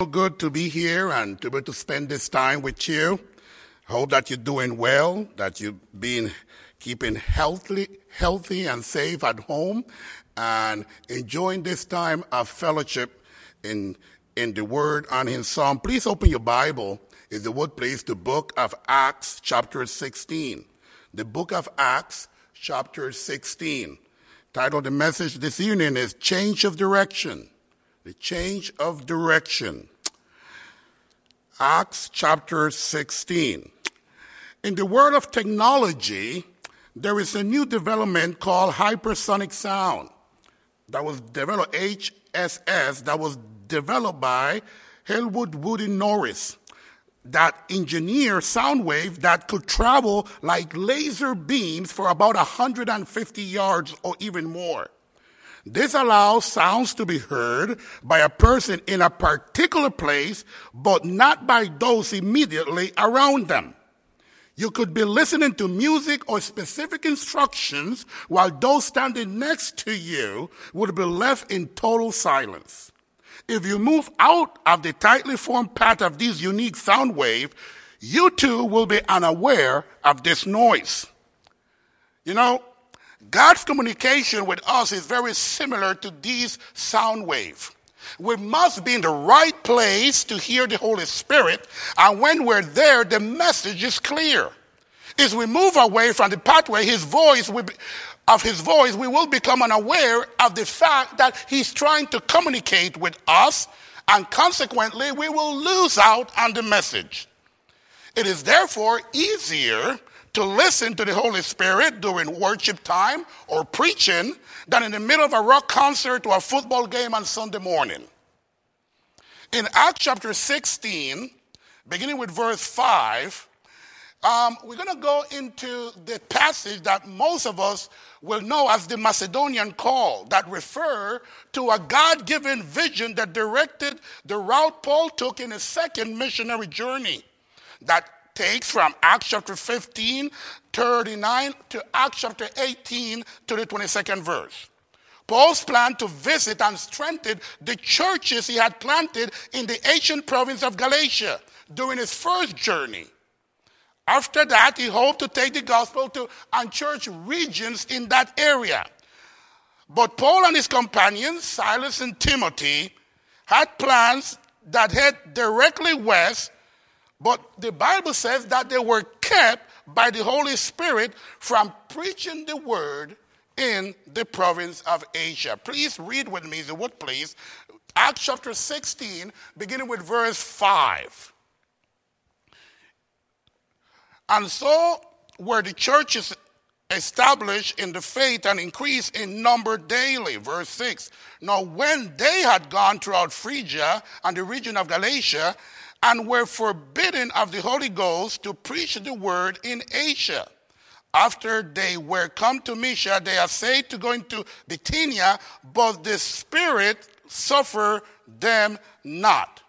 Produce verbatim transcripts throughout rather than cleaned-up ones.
So good to be here and to be able to spend this time with you. Hope that you're doing well, that you've been keeping healthy, healthy and safe at home, and enjoying this time of fellowship in in the Word and in Psalm. Please open your Bible. It's the word place, the book of Acts, chapter sixteen. The book of Acts, chapter sixteen. Title of the message this evening is Change of Direction. The change of direction. Acts chapter sixteen. In the world of technology, there is a new development called hypersonic sound that was developed, H S S, that was developed by Helwood Woody Norris, that engineered sound wave that could travel like laser beams for about one hundred fifty yards or even more. This allows sounds to be heard by a person in a particular place, but not by those immediately around them. You could be listening to music or specific instructions while those standing next to you would be left in total silence. If you move out of the tightly formed path of this unique sound wave, you too will be unaware of this noise. You know, God's communication with us is very similar to these sound waves. We must be in the right place to hear the Holy Spirit, and when we're there, the message is clear. As we move away from the pathway, his voice will be, of his voice, we will become unaware of the fact that he's trying to communicate with us, and consequently, we will lose out on the message. It is therefore easier to listen to the Holy Spirit during worship time or preaching than in the middle of a rock concert or a football game on Sunday morning. In Acts chapter sixteen, beginning with verse five, um, we're going to go into the passage that most of us will know as the Macedonian call, that refer to a God-given vision that directed the route Paul took in his second missionary journey, that takes from Acts chapter fifteen, thirty-nine to Acts chapter eighteen to the twenty-second verse. Paul's plan to visit and strengthen the churches he had planted in the ancient province of Galatia during his first journey. After that, he hoped to take the gospel to unchurched regions in that area. But Paul and his companions, Silas and Timothy, had plans that head directly west, but the Bible says that they were kept by the Holy Spirit from preaching the word in the province of Asia. Please read with me, the word, please. Acts chapter sixteen, beginning with verse five. And so were the churches established in the faith and increased in number daily. Verse six. Now when they had gone throughout Phrygia and the region of Galatia, and were forbidden of the Holy Ghost to preach the word in Asia. After they were come to Mysia, they essayed to go into Bithynia, but the Spirit suffered them not.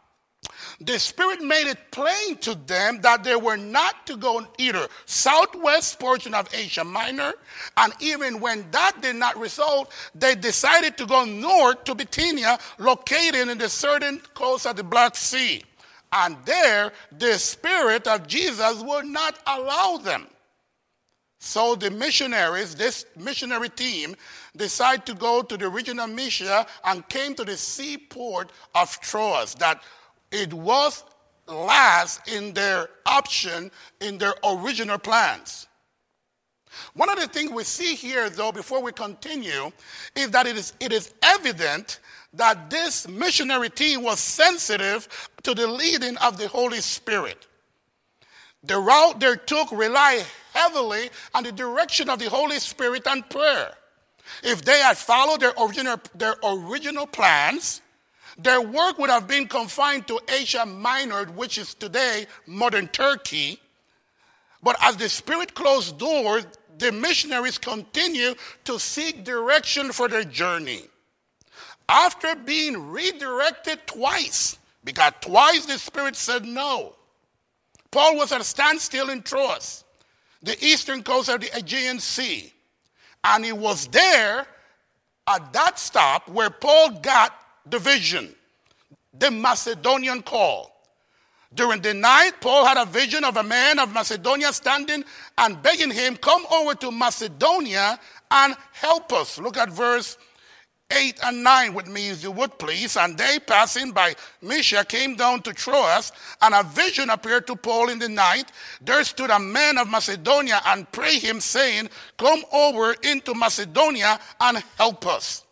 The Spirit made it plain to them that they were not to go either southwest portion of Asia Minor, and even when that did not result, they decided to go north to Bithynia, located in the southern coast of the Black Sea. And there, the Spirit of Jesus would not allow them. So the missionaries, this missionary team, decided to go to the region of Mysia and came to the seaport of Troas, that it was last in their option in their original plans. One of the things we see here, though, before we continue, is that it is, it is evident that this missionary team was sensitive to the leading of the Holy Spirit. The route they took relied heavily on the direction of the Holy Spirit and prayer. If they had followed their original, their original plans, their work would have been confined to Asia Minor, which is today modern Turkey. But as the Spirit closed doors, the missionaries continued to seek direction for their journey. After being redirected twice, because twice the Spirit said no, Paul was at a standstill in Troas, the eastern coast of the Aegean Sea. And it was there, at that stop, where Paul got the vision the Macedonian call. During the night, Paul had a vision of a man of Macedonia standing and begging him, come over to Macedonia and help us. Look at verse eight and nine with me, if you would, please. And they, passing by Mysia, came down to Troas, and a vision appeared to Paul in the night. There stood a man of Macedonia and prayed him, saying, come over into Macedonia and help us.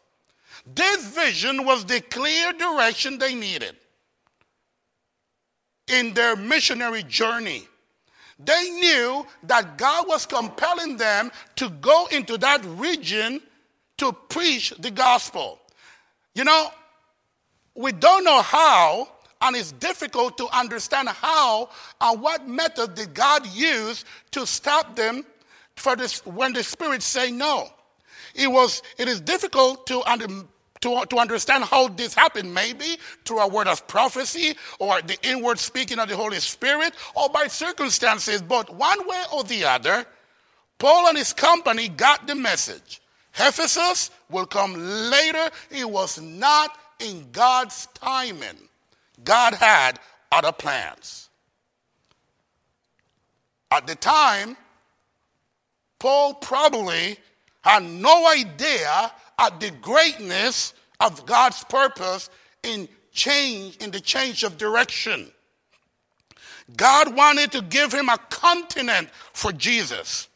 This vision was the clear direction they needed in their missionary journey. They knew that God was compelling them to go into that region to preach the gospel. You know, we don't know how, and it's difficult to understand how and what method did God use to stop them for this when the Spirit say no. It was. It is difficult to understand. To, to understand how this happened, maybe through a word of prophecy or the inward speaking of the Holy Spirit or by circumstances, but one way or the other, Paul and his company got the message. Ephesus will come later. It was not in God's timing. God had other plans. At the time, Paul probably had no idea at the greatness of God's purpose in change, in the change of direction. God wanted to give him a continent for Jesus,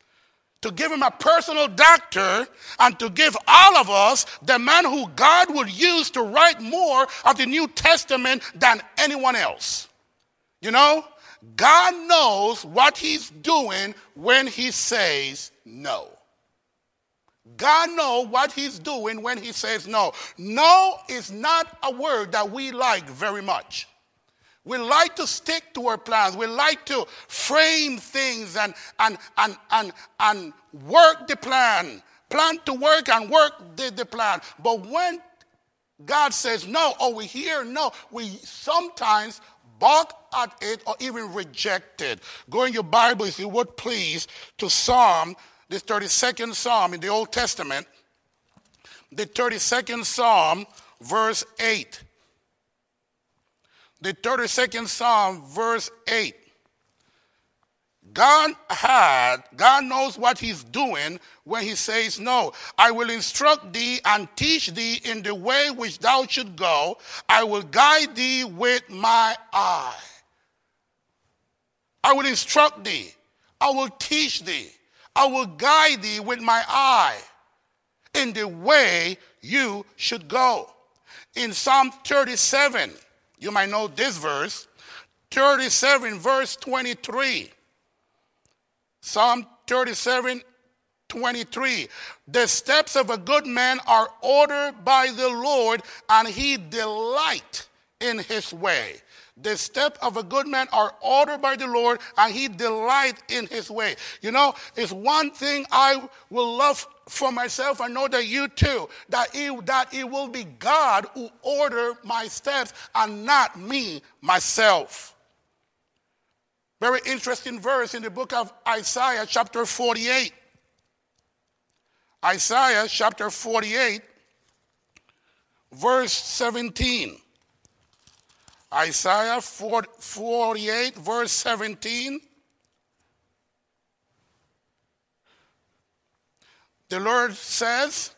to give him a personal doctor, and to give all of us the man who God would use to write more of the New Testament than anyone else. You know, God knows what he's doing when he says no. God knows what he's doing when he says no. No is not a word that we like very much. We like to stick to our plans. We like to frame things and, and, and, and, and work the plan. Plan to work and work the, the plan. But when God says no or we hear no, we sometimes balk at it or even reject it. Go in your Bible, if you would, please, to Psalm. This thirty-second Psalm in the Old Testament, the thirty-second Psalm, verse eight. The thirty-second Psalm, verse eight. God had, God knows what he's doing when he says no. I will instruct thee and teach thee in the way which thou should go. I will guide thee with my eye. I will instruct thee. I will teach thee. I will guide thee with my eye in the way you should go. In Psalm thirty-seven, you might know this verse, thirty-seven verse twenty-three. Psalm thirty-seven, twenty-three. The steps of a good man are ordered by the Lord, and he delight in his way. The steps of a good man are ordered by the Lord, and he delights in his way. You know, it's one thing I will love for myself. I know that you too, that it, that it will be God who orders my steps and not me, myself. Very interesting verse in the book of Isaiah chapter forty-eight. Isaiah chapter forty-eight, verse seventeen. Isaiah forty-eight, verse seventeen. The Lord says,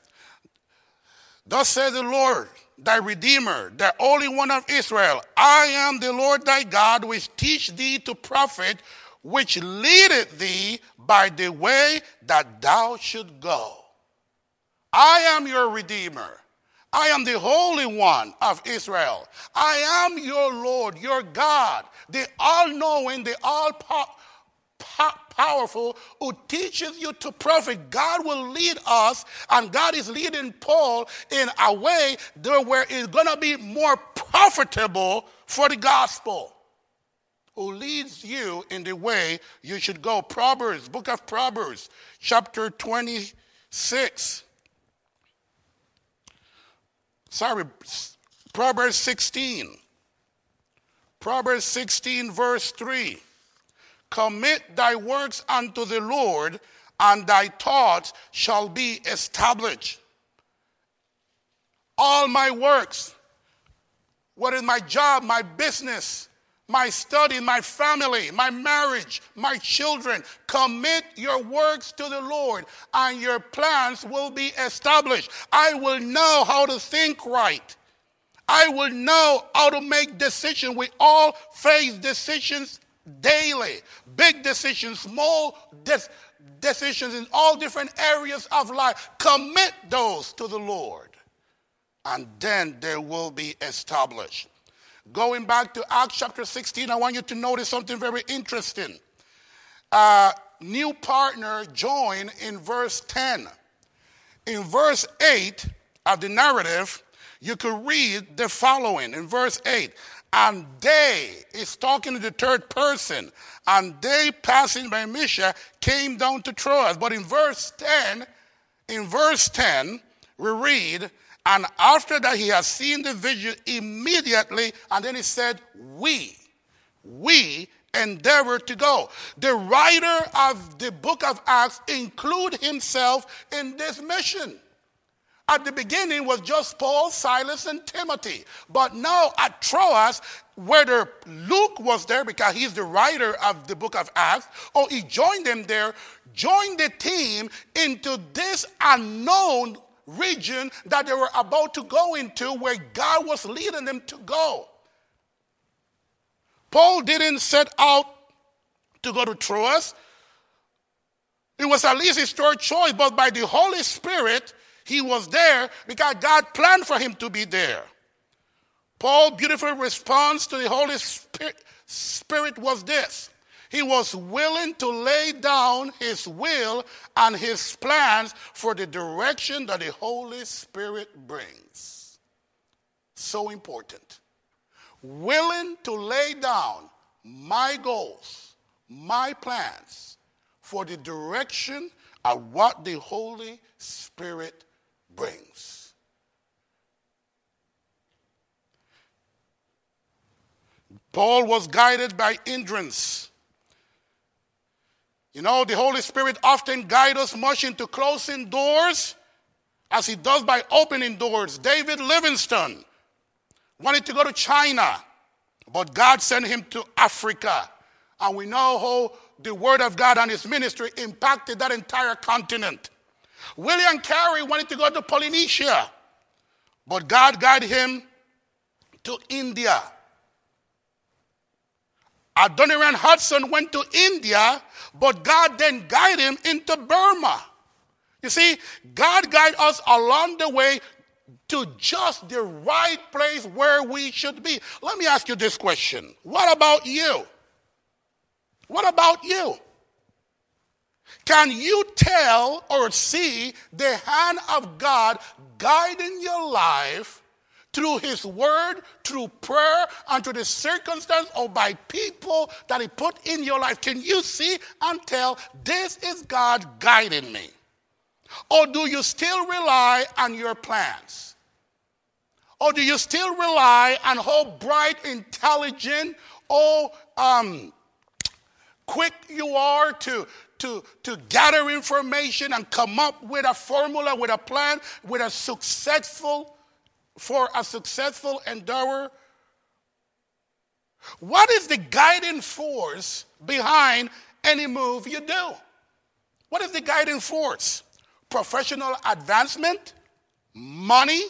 thus says the Lord, thy Redeemer, the Holy One of Israel, I am the Lord thy God, which teach thee to profit, which leadeth thee by the way that thou should go. I am your Redeemer. I am the Holy One of Israel. I am your Lord, your God, the all-knowing, the all-powerful, who teaches you to profit. God will lead us, and God is leading Paul in a way where it's going to be more profitable for the gospel, who leads you in the way you should go. Proverbs, book of Proverbs, chapter twenty-six. Sorry, Proverbs sixteen. Proverbs sixteen, verse three. Commit thy works unto the Lord, and thy thoughts shall be established. All my works What is my job, my business, my study, my family, my marriage, my children? Commit your works to the Lord, and your plans will be established. I will know how to think right. I will know how to make decisions. We all face decisions daily. Big decisions, small de- decisions in all different areas of life. Commit those to the Lord, and then they will be established. Going back to Acts chapter sixteen, I want you to notice something very interesting. Uh, new partner joined in verse ten. In verse eight of the narrative, you could read the following. In verse eight, and they, it's talking to the third person, and they passing by Mysia came down to Troas. But in verse ten, in verse ten, we read, and after that he had seen the vision immediately, and then he said, we, we endeavor to go. The writer of the book of Acts include himself in this mission. At the beginning was just Paul, Silas, and Timothy. But now at Troas, whether Luke was there because he's the writer of the book of Acts, or he joined them there, joined the team into this unknown region that they were about to go into, where God was leading them to go. Paul didn't set out to go to Troas. It was at least his third choice, but by the Holy Spirit, he was there because God planned for him to be there. Paul's beautiful response to the Holy Spirit was this. He was willing to lay down his will and his plans for the direction that the Holy Spirit brings. So important. Willing to lay down my goals, my plans for the direction of what the Holy Spirit brings. Paul was guided by hindrance. You know, the Holy Spirit often guides us much into closing doors as he does by opening doors. David Livingston wanted to go to China, but God sent him to Africa. And we know how the word of God and his ministry impacted that entire continent. William Carey wanted to go to Polynesia, but God guided him to India. Adoniram Hudson went to India, but God then guided him into Burma. You see, God guides us along the way to just the right place where we should be. Let me ask you this question. What about you? What about you? Can you tell or see the hand of God guiding your life through his word, through prayer, and through the circumstance or by people that he put in your life? Can you see and tell, this is God guiding me? Or do you still rely on your plans? Or do you still rely on how bright, intelligent, or um, quick you are to, to, to gather information and come up with a formula, with a plan, with a successful for a successful endeavor? What is the guiding force behind any move you do? What is the guiding force? Professional advancement, money,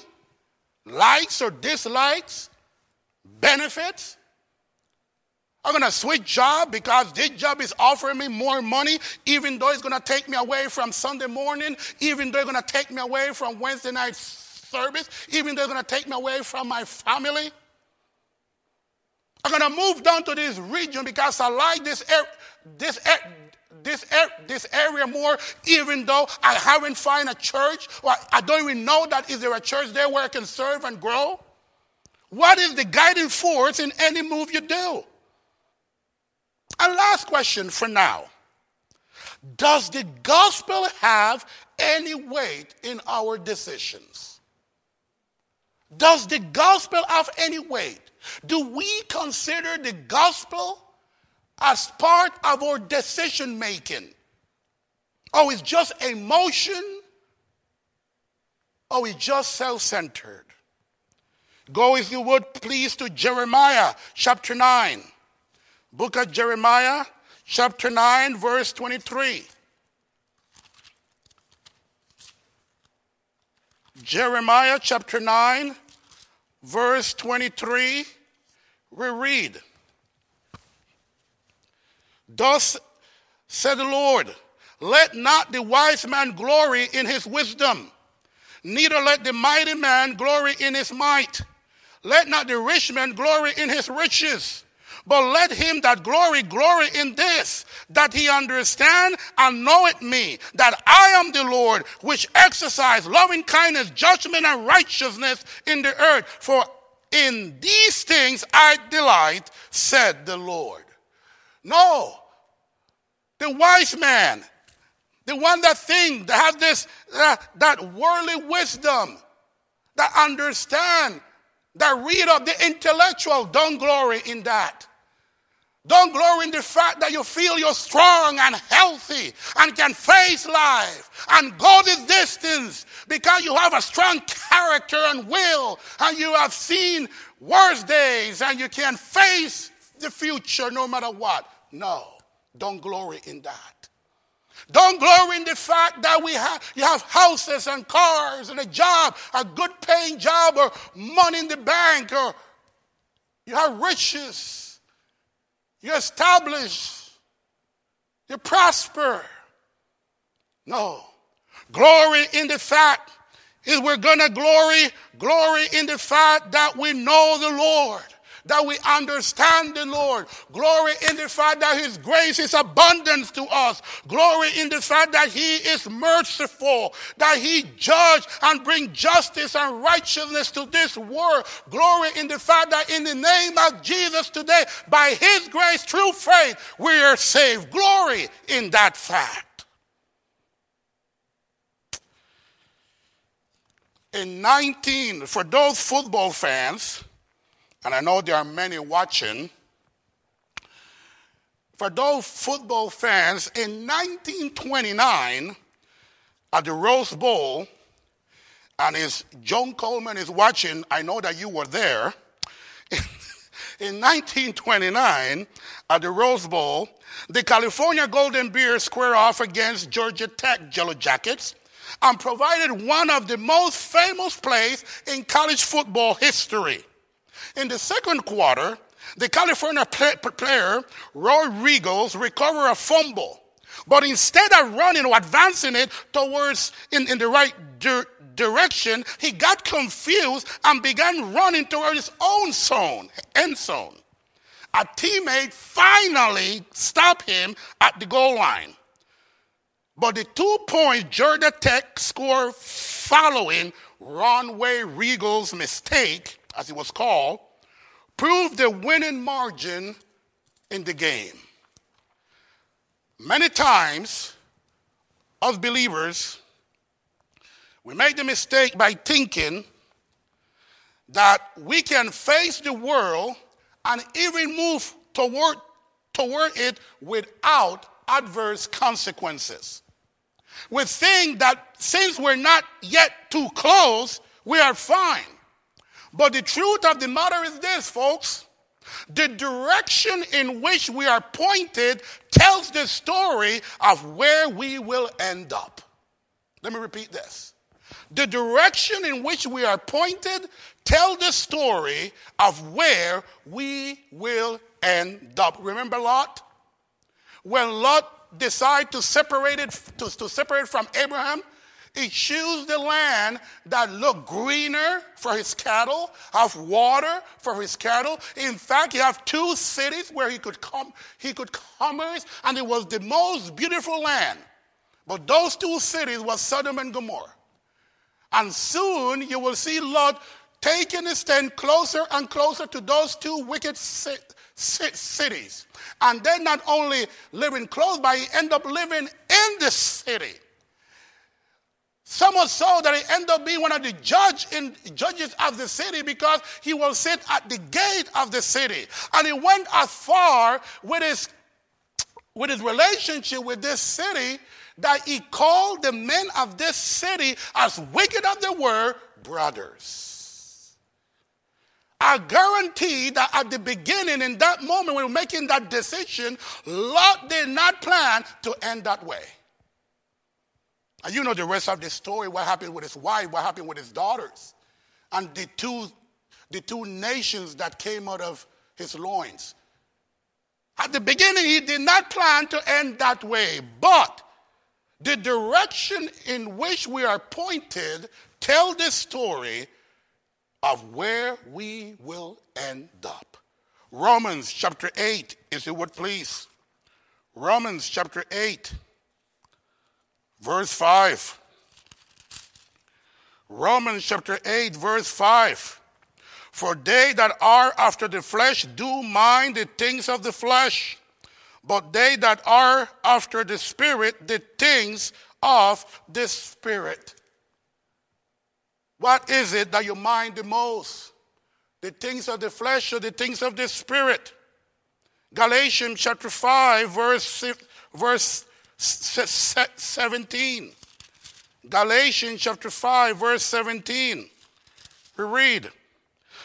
likes or dislikes, benefits? I'm going to switch job because this job is offering me more money, even though it's going to take me away from Sunday morning, even though it's going to take me away from Wednesday night service, even though it's going to take me away from my family. I'm going to move down to this region because I like this er- this er- this er- this area more, even though I haven't found a church, or I don't even know that is there a church there where I can serve and grow. What is the guiding force in any move you do? And last question for now. Does the gospel have any weight in our decisions? Does the gospel have any weight? Do we consider the gospel as part of our decision making? Or it's just emotion? Or it's just self-centered? Go, if you would, please to Jeremiah chapter nine. Book of Jeremiah chapter nine, verse twenty-three. Jeremiah chapter nine, verse twenty-three, we read, "Thus said the Lord, let not the wise man glory in his wisdom, neither let the mighty man glory in his might. Let not the rich man glory in his riches, but let him that glory, glory in this, that he understand and knoweth me, that I am the Lord, which exercise loving kindness, judgment, and righteousness in the earth. For in these things I delight, said the Lord." No, the wise man, the one that thinks, that has this, uh, that worldly wisdom, that understand, that read up, the intellectual, don't glory in that. Don't glory in the fact that you feel you're strong and healthy and can face life and go the distance because you have a strong character and will and you have seen worse days and you can face the future no matter what. No, don't glory in that. Don't glory in the fact that we have you have houses and cars and a job, a good paying job or money in the bank or you have riches, you establish, you prosper. No. Glory in the fact is we're going to glory, glory in the fact that we know the Lord, that we understand the Lord. Glory in the fact that his grace is abundance to us. Glory in the fact that he is merciful, that he judge and bring justice and righteousness to this world. Glory in the fact that in the name of Jesus today, by his grace, through faith, we are saved. Glory in that fact. In nineteen, for those football fans, and I know there are many watching, for those football fans, in nineteen twenty-nine, at the Rose Bowl, and if Joan Coleman is watching, I know that you were there. In nineteen twenty-nine, at the Rose Bowl, the California Golden Bears square off against Georgia Tech Yellow Jackets and provided one of the most famous plays in college football history. In the second quarter, the California play, player, Roy Regals, recovered a fumble. But instead of running or advancing it towards in, in the right di- direction, he got confused and began running towards his own zone, end zone. A teammate finally stopped him at the goal line. But the two-point Georgia Tech score following Runway Regals' mistake, as it was called, proved the winning margin in the game. Many times, us believers, we make the mistake by thinking that we can face the world and even move toward, toward it without adverse consequences. We think that since we're not yet too close, we are fine. But the truth of the matter is this, folks. The direction in which we are pointed tells the story of where we will end up. Let me repeat this. The direction in which we are pointed tells the story of where we will end up. Remember Lot? When Lot decided to separate, it, to, to separate from Abraham, he chose the land that looked greener for his cattle, have water for his cattle. In fact, he have two cities where he could come, he could commerce, and it was the most beautiful land. But those two cities were Sodom and Gomorrah. And soon you will see Lot taking his stand closer and closer to those two wicked cities. cities. And then not only living close by, he ended up living in the city. So much so that he ended up being one of the judge in, judges of the city because he will sit at the gate of the city. And he went as far with his, with his relationship with this city that he called the men of this city, as wicked as they were, brothers. I guarantee that at the beginning, in that moment when we were making that decision, Lot did not plan to end that way. And you know the rest of the story, what happened with his wife, what happened with his daughters, and the two, the two nations that came out of his loins. At the beginning, he did not plan to end that way, but the direction in which we are pointed tell the story of where we will end up. Romans chapter eight, if you would please. Romans chapter eight, verse five. Romans chapter eight, verse five. For they that are after the flesh do mind the things of the flesh, but they that are after the Spirit, the things of the Spirit. What is it that you mind the most? The things of the flesh or the things of the Spirit? Galatians chapter five, verse, verse seventeen. Galatians chapter five, verse seventeen. We read.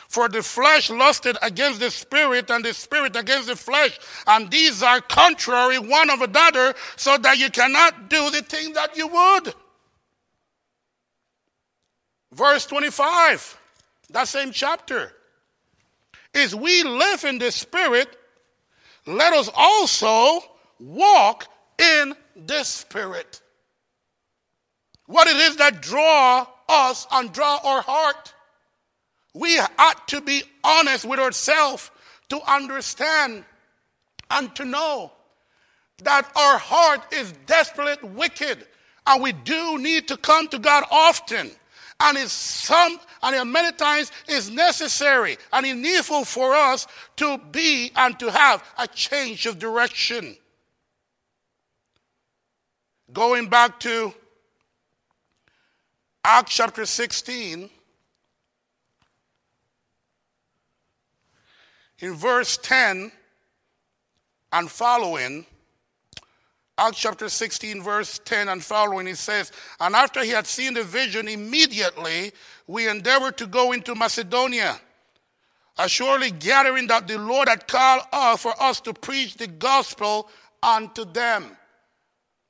For the flesh lusted against the Spirit, and the Spirit against the flesh, and these are contrary one of another, so that you cannot do the thing that you would. Verse twenty-five, that same chapter. If we live in the Spirit, let us also walk in the Spirit. What it is that draw us and draw our heart. We ought to be honest with ourselves to understand and to know that our heart is desperate, wicked, and we do need to come to God often. And it's some, and many times it's necessary and it's needful for us to be and to have a change of direction. Going back to Acts chapter sixteen. In verse ten and following, Acts chapter sixteen, verse ten and following, it says, and after he had seen the vision, immediately we endeavored to go into Macedonia, assuredly gathering that the Lord had called us for us to preach the gospel unto them.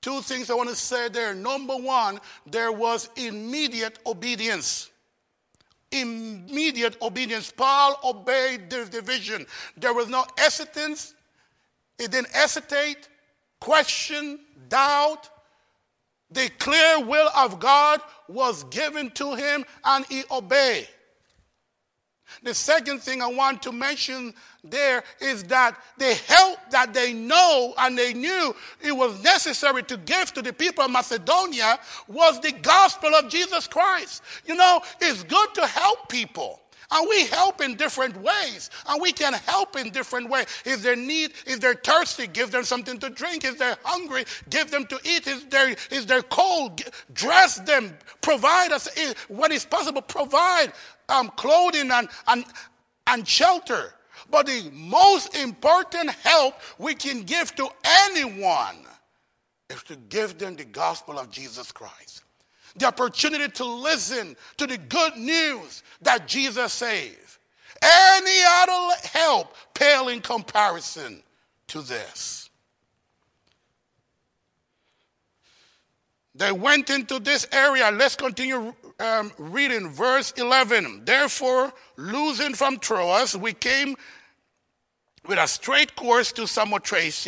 Two things I want to say there. Number one, there was immediate obedience. Immediate obedience. Paul obeyed the division. There was no hesitance. He didn't hesitate, question, doubt. The clear will of God was given to him and he obeyed. The second thing I want to mention there is that the help that they know and they knew it was necessary to give to the people of Macedonia was the gospel of Jesus Christ. You know, it's good to help people. And we help in different ways. And we can help in different ways. If they need, if they're thirsty, give them something to drink. If they're hungry, give them to eat. If they're, if they're cold, dress them. Provide us, when it's possible, provide um, clothing and, and, and shelter. But the most important help we can give to anyone is to give them the gospel of Jesus Christ. The opportunity to listen to the good news that Jesus saved. Any other help pale in comparison to this. They went into this area. Let's continue um, reading verse eleven. Therefore, loosing from Troas, we came with a straight course to Samothrace,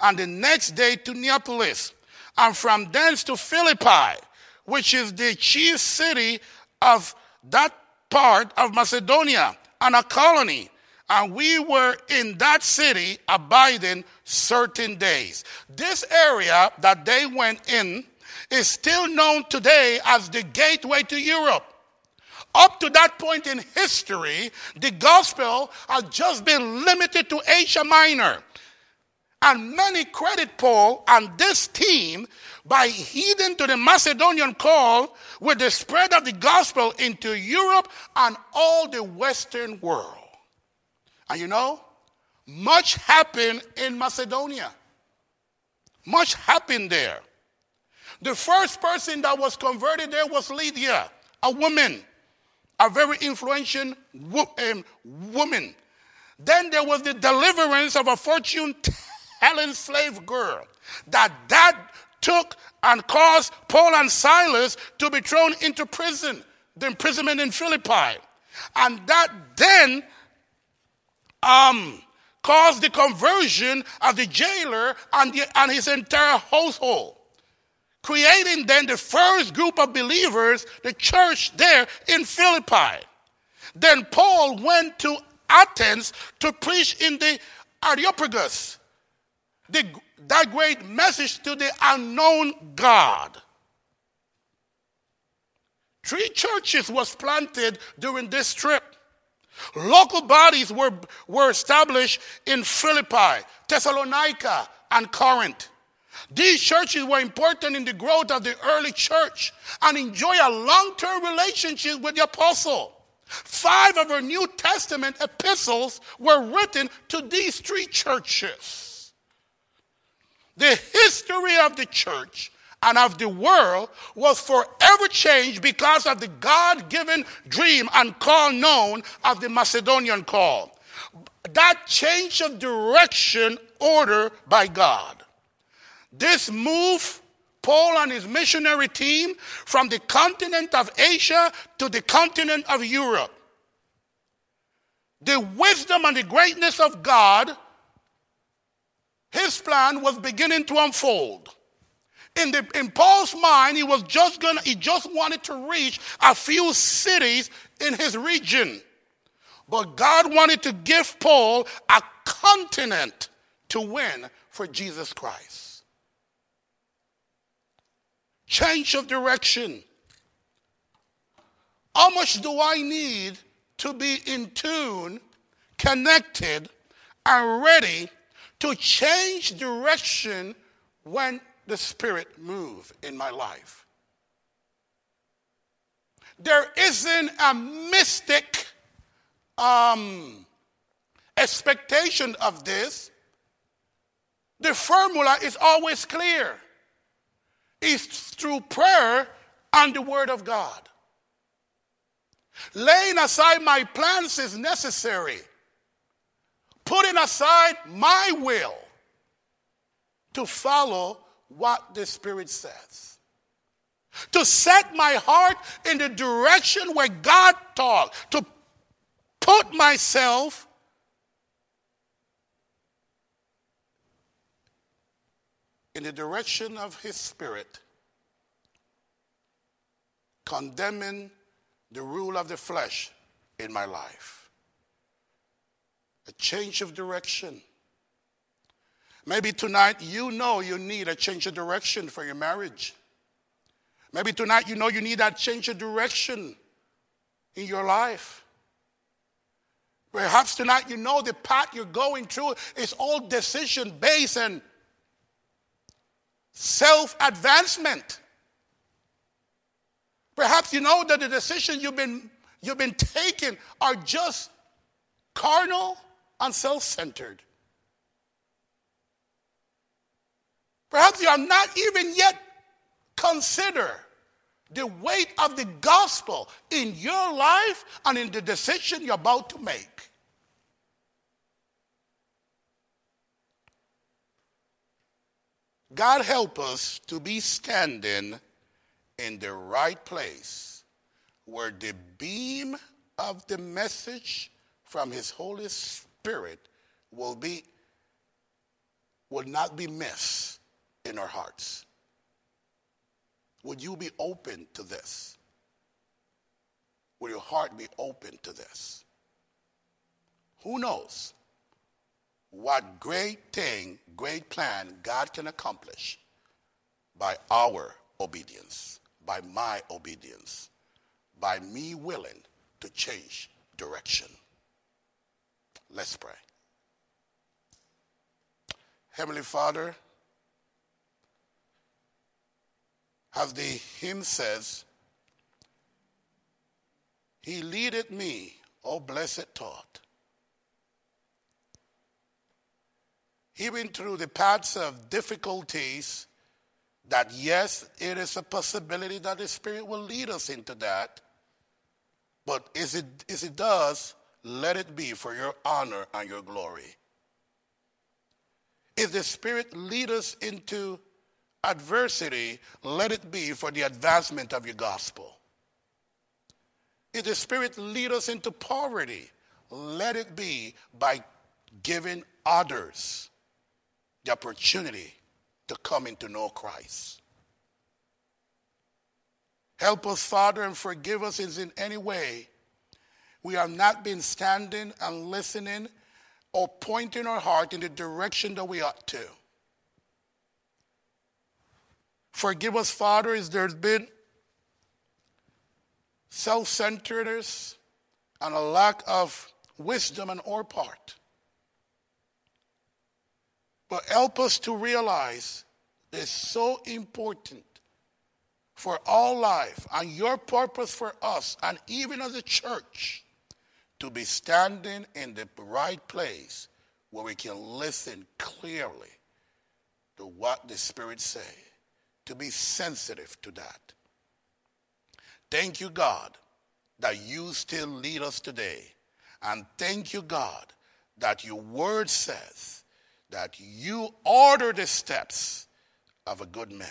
and the next day to Neapolis, and from thence to Philippi, which is the chief city of that part of Macedonia, and a colony. And we were in that city abiding certain days. This area that they went in is still known today as the gateway to Europe. Up to that point in history, the gospel had just been limited to Asia Minor. And many credit Paul and this team by heeding to the Macedonian call with the spread of the gospel into Europe and all the Western world. And you know, much happened in Macedonia. Much happened there. The first person that was converted there was Lydia, a woman, a very influential wo- um, woman. Then there was the deliverance of a fortune-telling slave girl that that took and caused Paul and Silas to be thrown into prison, the imprisonment in Philippi. And that then um, caused the conversion of the jailer and, the, and his entire household, creating then the first group of believers, the church there in Philippi. Then Paul went to Athens to preach in the Areopagus, the, that great message to the unknown God. Three churches was planted during this trip. Local bodies were, were established in Philippi, Thessalonica, and Corinth. These churches were important in the growth of the early church and enjoy a long-term relationship with the apostle. Five of her New Testament epistles were written to these three churches. The history of the church and of the world was forever changed because of the God-given dream and call known as the Macedonian call. That change of direction ordered by God. This move Paul and his missionary team from the continent of Asia to the continent of Europe. The wisdom and the greatness of God, his plan was beginning to unfold. In, the, in Paul's mind, he was just gonna, he just wanted to reach a few cities in his region. But God wanted to give Paul a continent to win for Jesus Christ. Change of direction. How much do I need to be in tune, connected, and ready to change direction when the Spirit moves in my life? There isn't a mystic um, expectation of this. The formula is always clear. It's through prayer and the word of God. Laying aside my plans is necessary. Putting aside my will to follow what the Spirit says. To set my heart in the direction where God talks. To put myself in the direction of his Spirit, condemning the rule of the flesh in my life. A change of direction. Maybe tonight you know you need a change of direction for your marriage. Maybe tonight you know you need that change of direction in your life. Perhaps tonight you know the path you're going through is all decision based and self-advancement. Perhaps you know that the decisions you've been, you've been taking are just carnal and self-centered. Perhaps you have not even yet considered the weight of the gospel in your life and in the decision you're about to make. God help us to be standing in the right place where the beam of the message from his Holy Spirit will be, will not be missed in our hearts. Would you be open to this? Will your heart be open to this? Who knows what great thing, great plan God can accomplish by our obedience, by my obedience, by me willing to change direction. Let's pray. Heavenly Father, as the hymn says, he leadeth me, O blessed thought, even through the paths of difficulties, that yes, it is a possibility that the Spirit will lead us into that. But as it, as it does, let it be for your honor and your glory. If the Spirit lead us into adversity, let it be for the advancement of your gospel. If the Spirit lead us into poverty, let it be by giving others the opportunity to come into know Christ. Help us, Father, and forgive us if in any way we have not been standing and listening or pointing our heart in the direction that we ought to. Forgive us, Father, if there's been self-centeredness and a lack of wisdom on our part. But help us to realize it's so important for all life and your purpose for us and even as a church to be standing in the right place where we can listen clearly to what the Spirit says, to be sensitive to that. Thank you, God, that you still lead us today. And thank you, God, that your word says that you order the steps of a good man,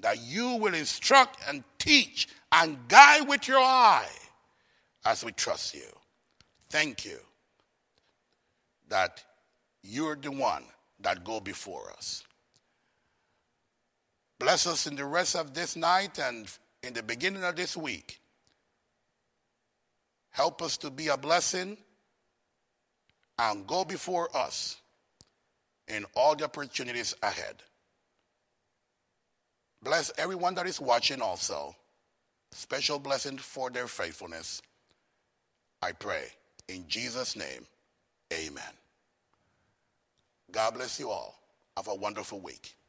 that you will instruct and teach and guide with your eye as we trust you. Thank you that you're the one that go before us. Bless us in the rest of this night and in the beginning of this week. Help us to be a blessing and go before us in all the opportunities ahead. Bless everyone that is watching also. Special blessing for their faithfulness. I pray in Jesus' name, amen. God bless you all. Have a wonderful week.